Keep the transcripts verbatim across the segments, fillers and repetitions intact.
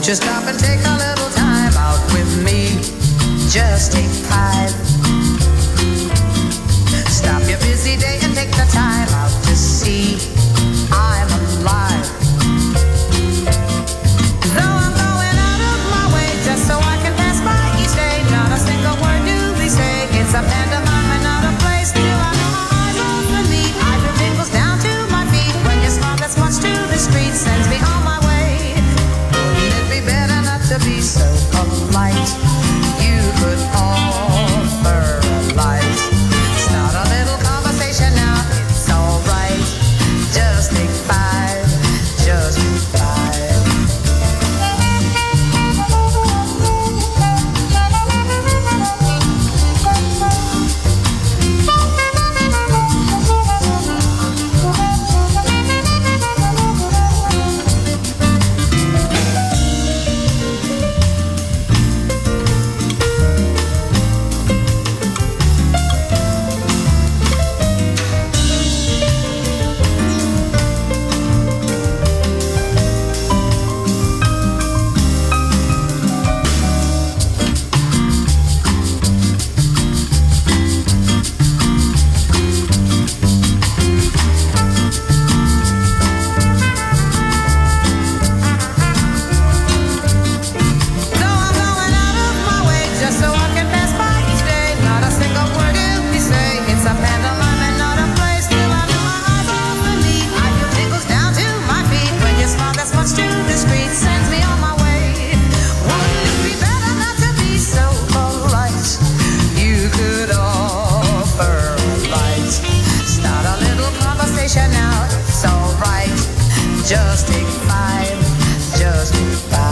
Just stop and take a little time out with me. Just take five. Stop your busy day and take the time out to see I'm alive. Though I'm going out of my way just so I can pass by each day. Not a single word do they say. It's a pantomime and not a play. Still I know my eyes open me. I drew pimples down to my feet. When your smile that's much to the street sends me on my way. To be so polite, you could offer a light. Start a little conversation now, it's alright. Just take five, just five.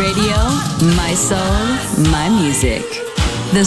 Radio, my soul, my music. The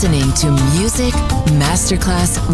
listening to Music Masterclass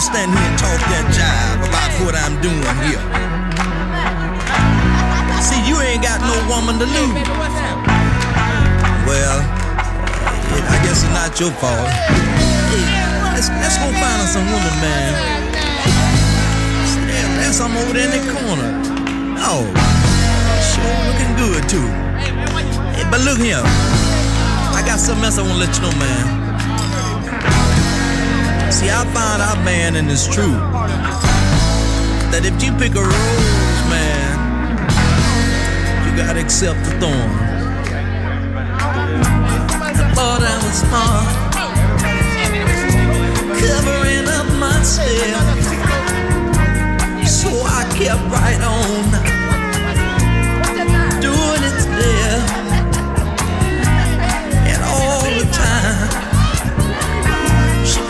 Stand here and talk that jive about what I'm doing here. See, you ain't got no woman to lose. Well, I guess it's not your fault. Let's, let's go find us some woman, man. See, there's some over there in the corner. Oh, sure looking good, too. Hey, but look here. I got something else I want to let you know, man. See, I found out, man, and it's true, that if you pick a rose, man, you gotta accept the thorn. I thought I was smart, covering up myself, so I kept right on, doing it still, and all the time.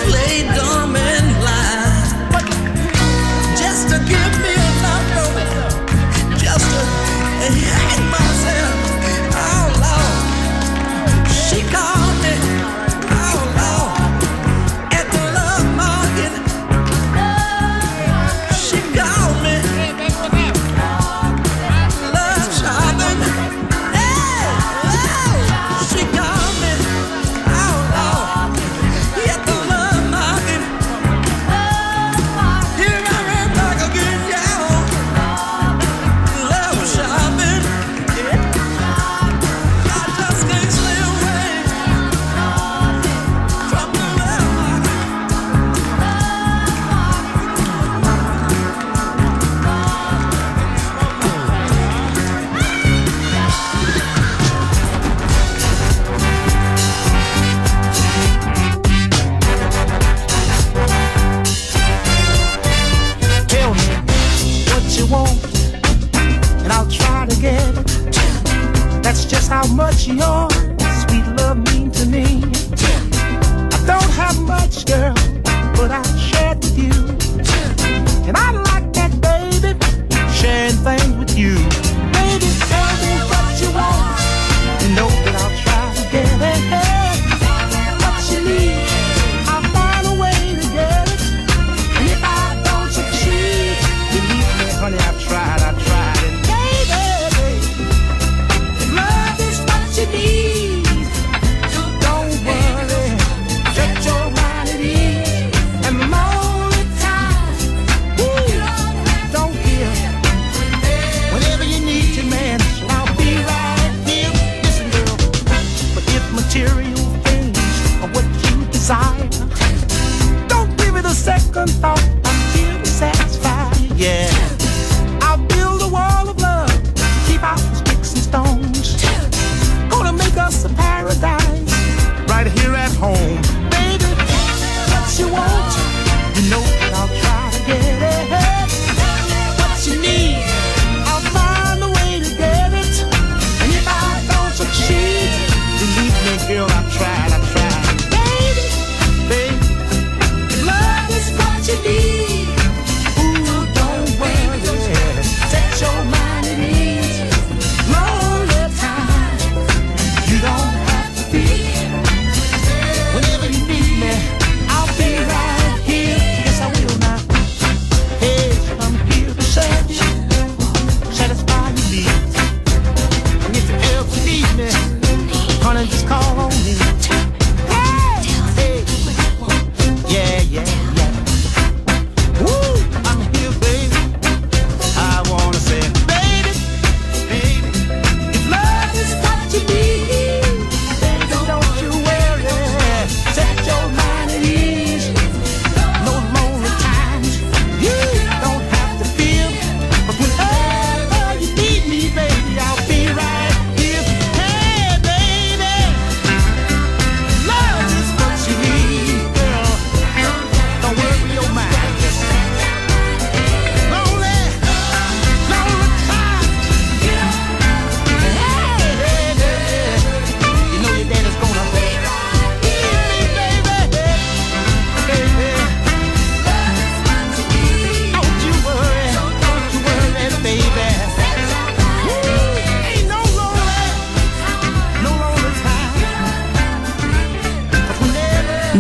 Play dumb and blind, just to give me a number, just to hang myself. Oh Lord, she called me. Oh Lord, at the love market, she called me. Love shopping, hey, oh, she called me. Oh Lord, at the much your sweet love mean to me. I don't have much, girl, but I shared with you, and I like that, baby, sharing things with you. Baby, tell me what you want, you know that I'll try to get it. What you need, I'll find a way to get it, and if I don't succeed, believe me, honey, I've tried, I've tried. Baby, love is what you need.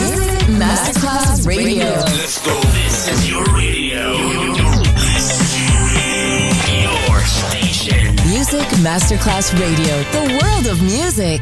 Music Masterclass Radio. Let's go. This is your radio. Your station. Music Masterclass Radio. The world of music.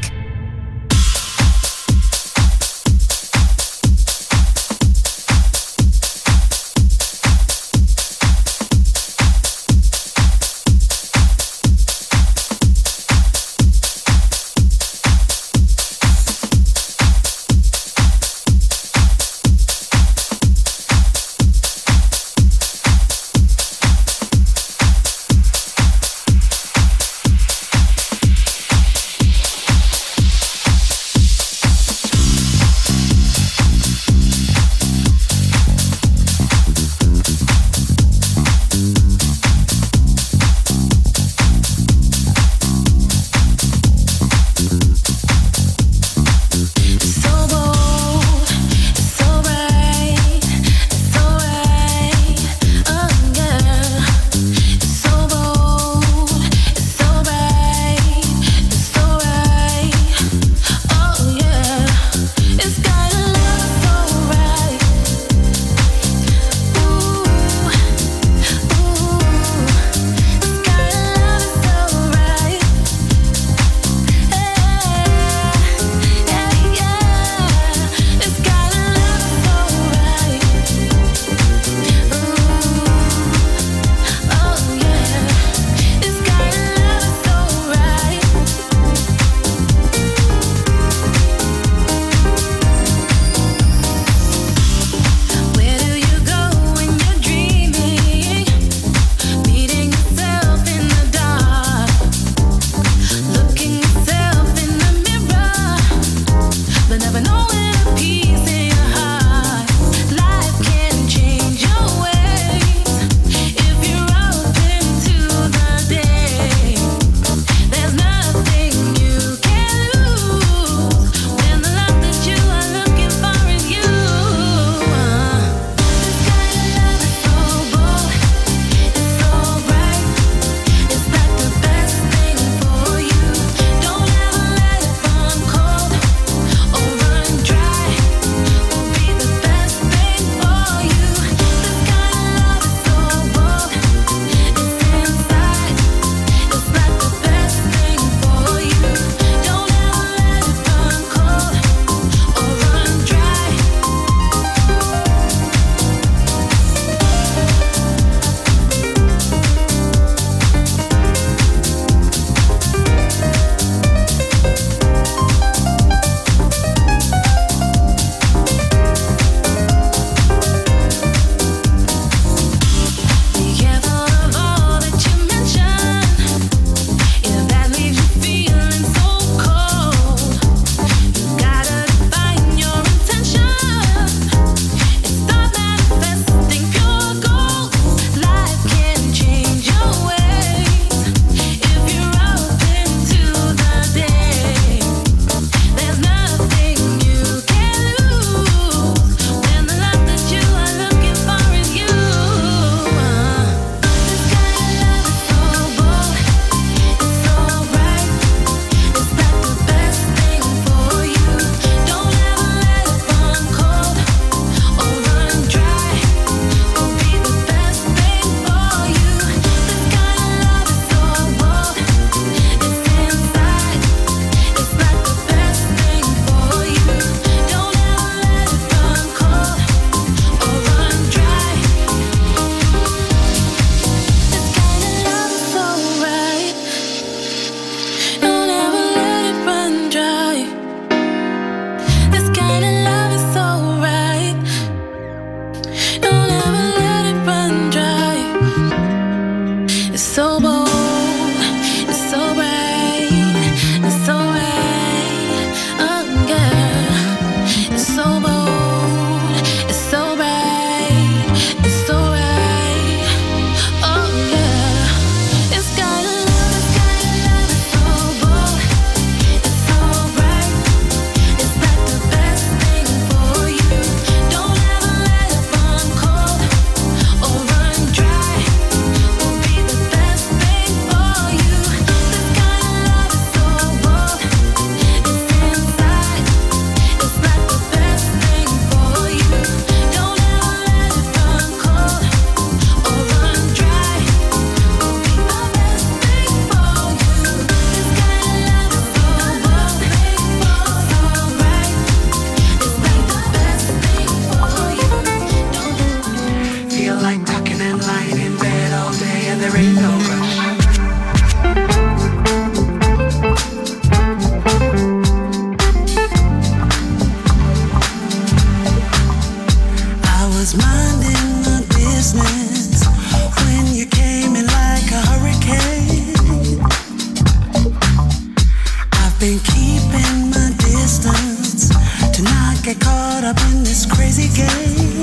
up in this crazy game.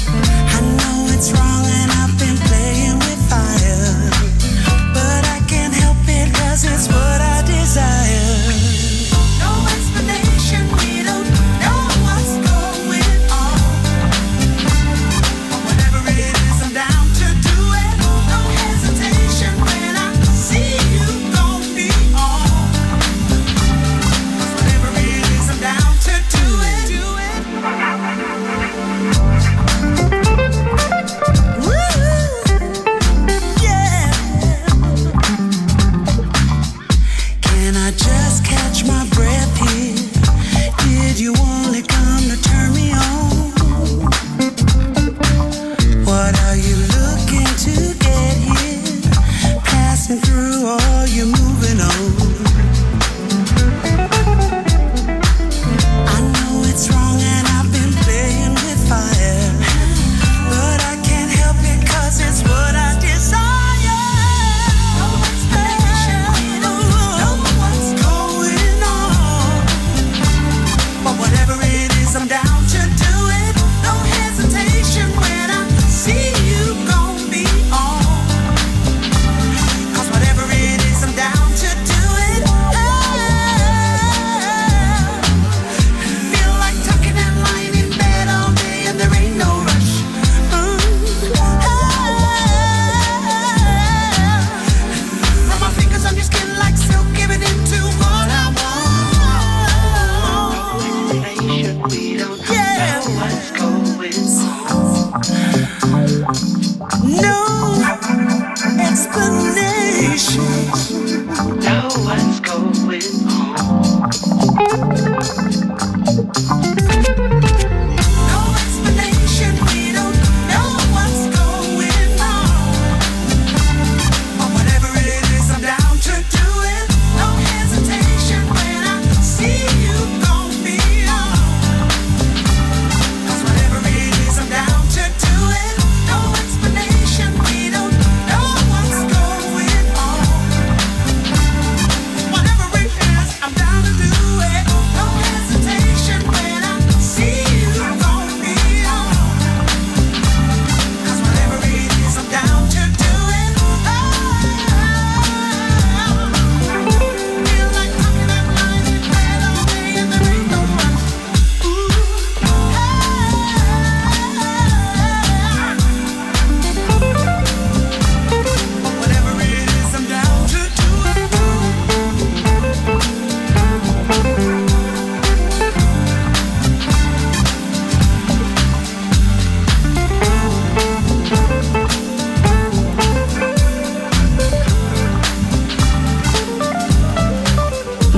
I know it's wrong and I've been playing with fire, but I can't help it 'cause it's what I desire.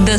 The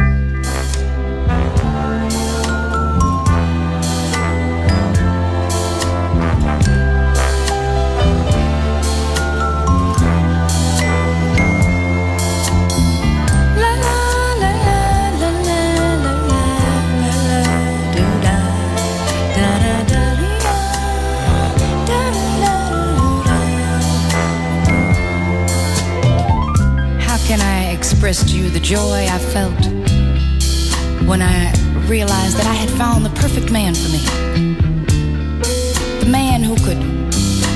Expressed to you the joy I felt when I realized that I had found the perfect man for me. The man who could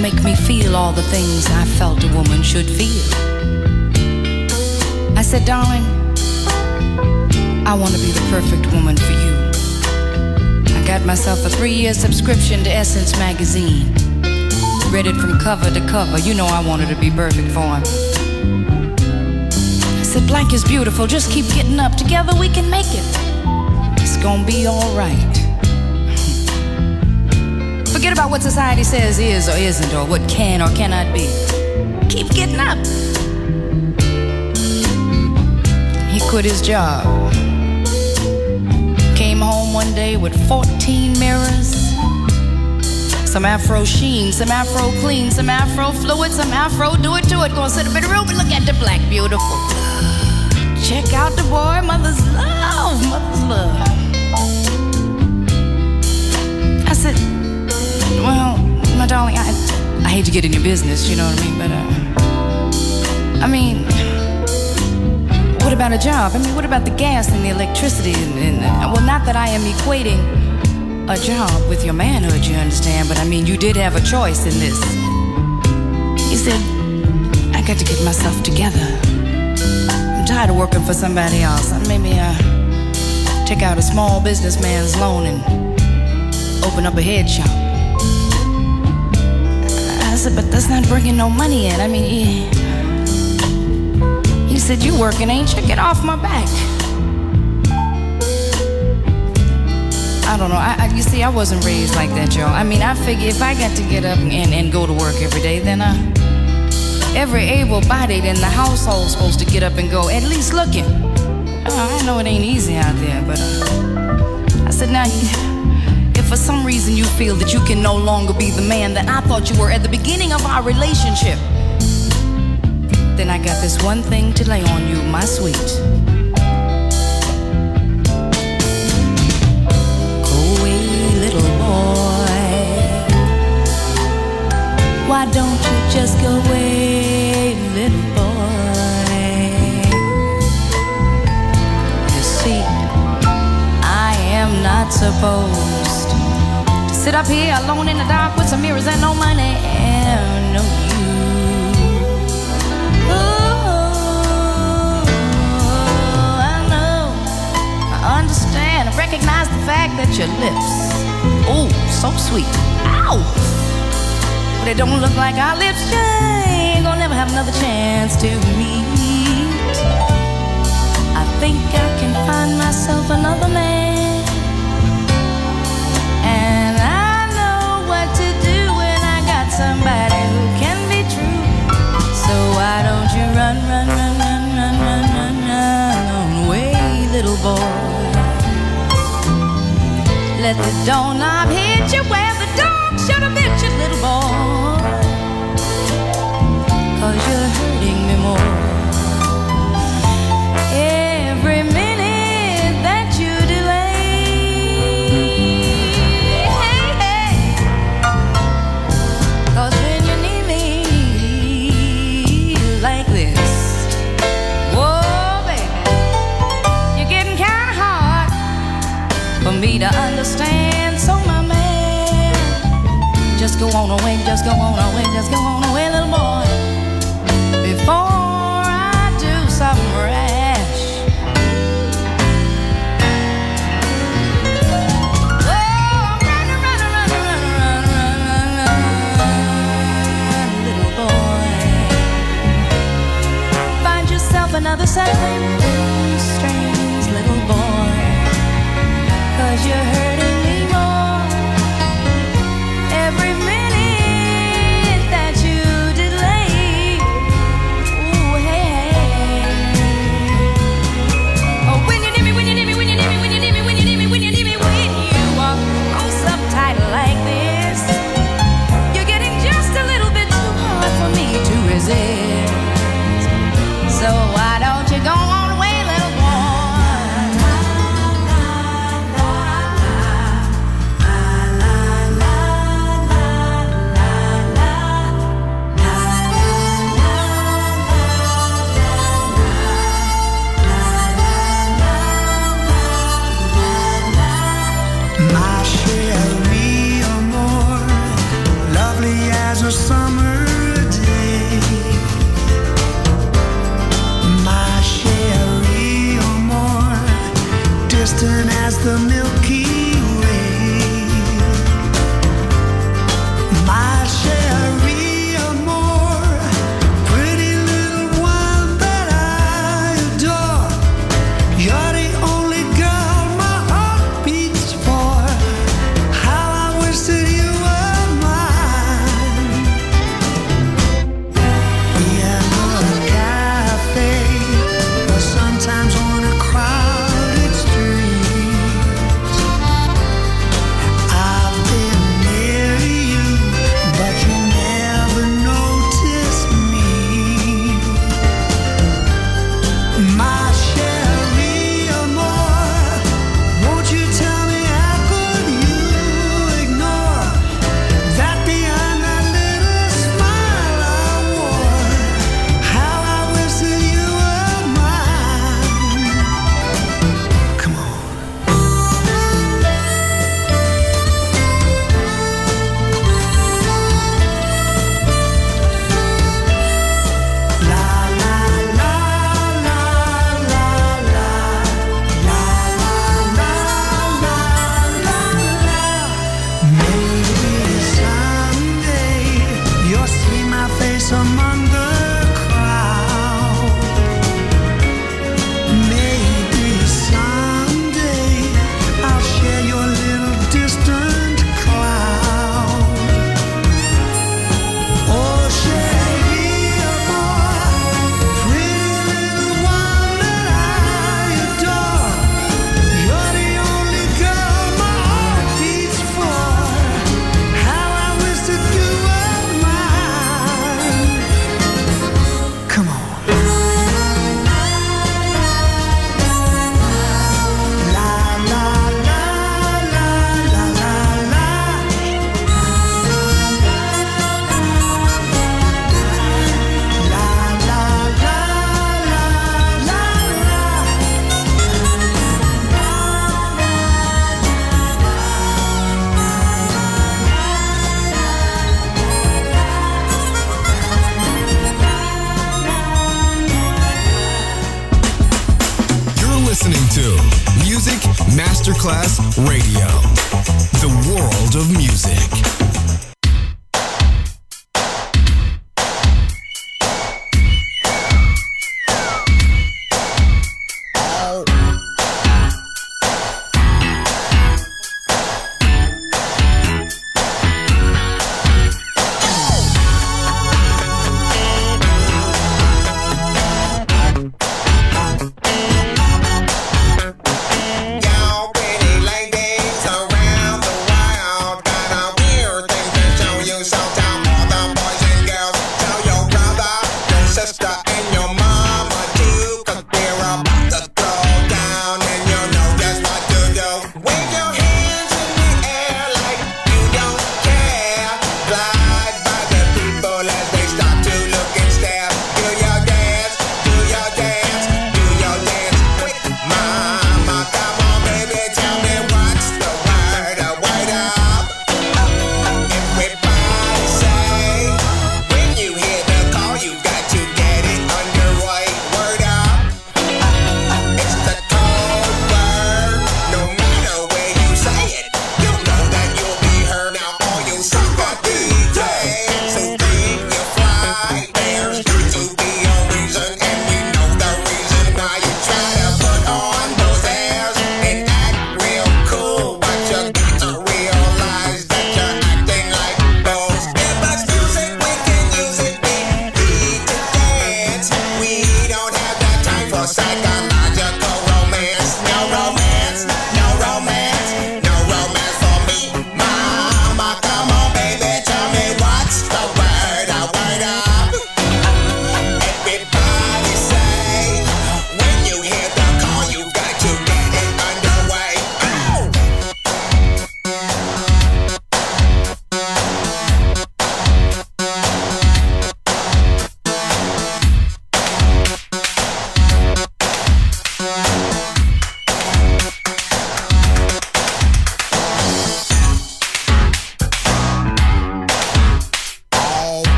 make me feel all the things I felt a woman should feel. I said, darling, I want to be the perfect woman for you. I got myself a three-year subscription to Essence magazine. Read it from cover to cover. You know I wanted to be perfect for him. Said blank is beautiful, just keep getting up. Together we can make it. It's gonna be alright. Forget about what society says is or isn't, or what can or cannot be. Keep getting up. He quit his job. Came home one day with fourteen mirrors. Some afro sheen, some afro clean, some afro fluid, some afro do it to it. Gonna sit up in the room and look at the black beautiful. Check out the boy, mother's love, mother's love. I said, well, my darling, I I hate to get in your business, you know what I mean? But, uh, I mean, what about a job? I mean, what about the gas and the electricity? And, and uh, well, not that I am equating a job with your manhood, you understand? But, I mean, you did have a choice in this. He said, I got to get myself together. I'm tired of working for somebody else. Maybe uh, take out a small businessman's loan and open up a head shop. I said, but that's not bringing no money in. I mean, yeah. He said, you working, ain't you? Get off my back. I don't know. I, I, you see, I wasn't raised like that, y'all. I mean, I figure if I got to get up and, and go to work every day, then I, every able-bodied in the household's supposed to get up and go, at least looking. Oh, I know it ain't easy out there, but uh, I said, now you... If for some reason you feel that you can no longer be the man that I thought you were at the beginning of our relationship, then I got this one thing to lay on you, my sweet. Go away, little boy. Why don't you just go away, little boy? You see, I am not supposed sit up here alone in the dark with some mirrors and no money and no you. Ooh, I know, I understand, I recognize the fact that your lips, ooh, so sweet, ow, but it don't look like our lips, ain't gonna never have another chance to meet. I think I can find myself another man. Somebody who can be true. So why don't you run, run, run, run, run, run, run, run away, little boy? Let the doorknob hit you where the dog should have bit you, little boy. 'Cause you're hurting me more. Every minute that you to understand, so my man, just go on away, just go on away, just go on away, little boy, before I do something rash. Oh, I'm running, running, running, running, running, running, running, little boy. Find yourself another side. Cause you're hurting me more. Every minute that you delay. Ooh, hey, hey. Oh, when you need me, when you need me, when you need me, when you need me, when you need me, when you need me, when you are close up tight like this, you're getting just a little bit too hard for me to resist. So why don't you go on? Bye. to Music Masterclass Radio, the world of music. Y'all really like things around the world, but I'm here.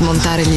smontare gli